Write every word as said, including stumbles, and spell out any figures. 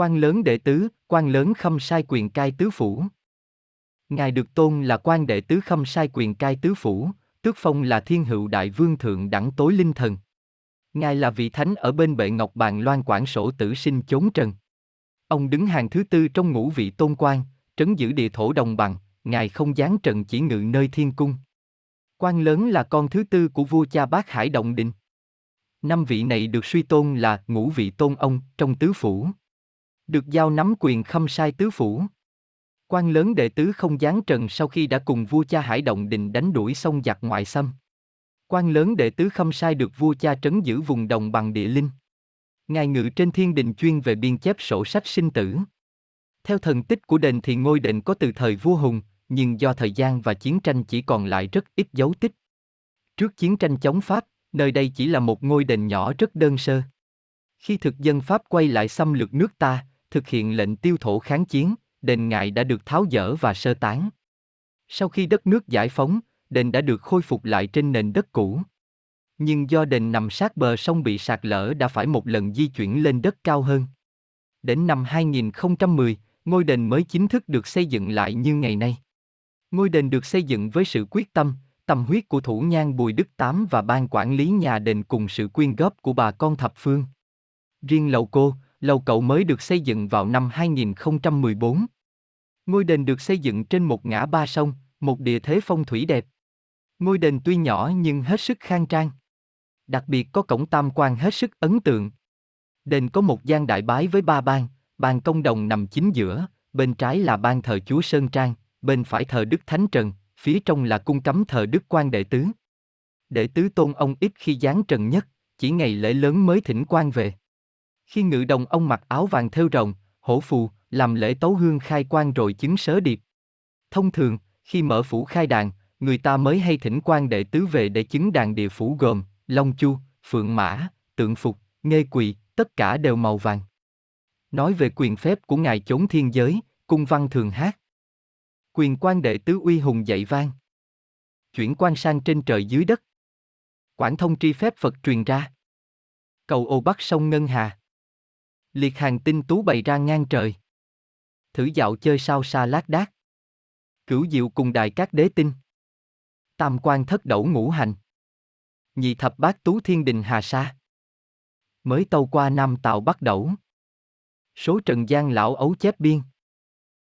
quan lớn đệ tứ, quan lớn Khâm Sai quyền cai tứ phủ. Ngài được tôn là Quan Đệ Tứ Khâm Sai quyền cai tứ phủ, tước phong là Thiên Hữu Đại Vương Thượng Đẳng Tối Linh Thần. Ngài là vị thánh ở bên bệ ngọc bàn loan quản sổ tử sinh chốn trần. Ông đứng hàng thứ tư trong ngũ vị tôn quan, trấn giữ địa thổ đồng bằng, ngài không giáng trần chỉ ngự nơi thiên cung. Quan lớn là con thứ tư của vua cha bác Hải Động Đình. Năm vị này được suy tôn là ngũ vị tôn ông trong tứ phủ, được giao nắm quyền Khâm Sai tứ phủ. Quan lớn đệ tứ không giáng trần sau khi đã cùng vua cha Hải Động Đình đánh đuổi xong giặc ngoại xâm. Quan lớn đệ tứ Khâm Sai được vua cha trấn giữ vùng đồng bằng địa linh. Ngài ngự trên thiên đình chuyên về biên chép sổ sách sinh tử. Theo thần tích của đền thì ngôi đền có từ thời vua Hùng, nhưng do thời gian và chiến tranh chỉ còn lại rất ít dấu tích. Trước chiến tranh chống Pháp, nơi đây chỉ là một ngôi đền nhỏ rất đơn sơ. Khi thực dân Pháp quay lại xâm lược nước ta, thực hiện lệnh tiêu thổ kháng chiến, đền ngài đã được tháo dỡ và sơ tán. Sau khi đất nước giải phóng, đền đã được khôi phục lại trên nền đất cũ. Nhưng do đền nằm sát bờ sông bị sạt lở đã phải một lần di chuyển lên đất cao hơn. Đến năm hai nghìn không trăm mười, ngôi đền mới chính thức được xây dựng lại như ngày nay. Ngôi đền được xây dựng với sự quyết tâm, tâm huyết của thủ nhang Bùi Đức Tám và ban quản lý nhà đền cùng sự quyên góp của bà con thập phương. Riêng lầu cô, lầu cậu mới được xây dựng vào năm hai nghìn không trăm mười bốn. Ngôi đền được xây dựng trên một ngã ba sông, một địa thế phong thủy đẹp. Ngôi đền tuy nhỏ nhưng hết sức khang trang. Đặc biệt có cổng tam quan hết sức ấn tượng. Đền có một gian đại bái với ba ban, ban công đồng nằm chính giữa, bên trái là ban thờ Chúa Sơn Trang, bên phải thờ Đức Thánh Trần, phía trong là cung cấm thờ Đức Quan Đệ Tứ. Đệ tứ tôn ông ít khi giáng trần nhất, chỉ ngày lễ lớn mới thỉnh quan về. Khi ngự đồng ông mặc áo vàng thêu rồng, hổ phù, làm lễ tấu hương khai quan rồi chứng sớ điệp. Thông thường, khi mở phủ khai đàn, người ta mới hay thỉnh quan đệ tứ về để chứng đàn địa phủ gồm Long Chu, Phượng Mã, Tượng Phục, Nghê Quỳ, tất cả đều màu vàng. Nói về quyền phép của ngài chốn thiên giới, cung văn thường hát. Quyền quan đệ tứ uy hùng dậy vang. Chuyển quan sang trên trời dưới đất. Quảng thông tri phép Phật truyền ra. Cầu ô bắc sông Ngân Hà. Liệt hàng tinh tú bày ra ngang trời. Thử dạo chơi sao xa lác đác. Cửu diệu cùng đài các đế tinh. Tam quan thất đẩu ngũ hành. Nhị thập bát tú thiên đình hà sa. Mới tâu qua Nam Tào Bắc Đẩu. Số trần gian lão ấu chép biên.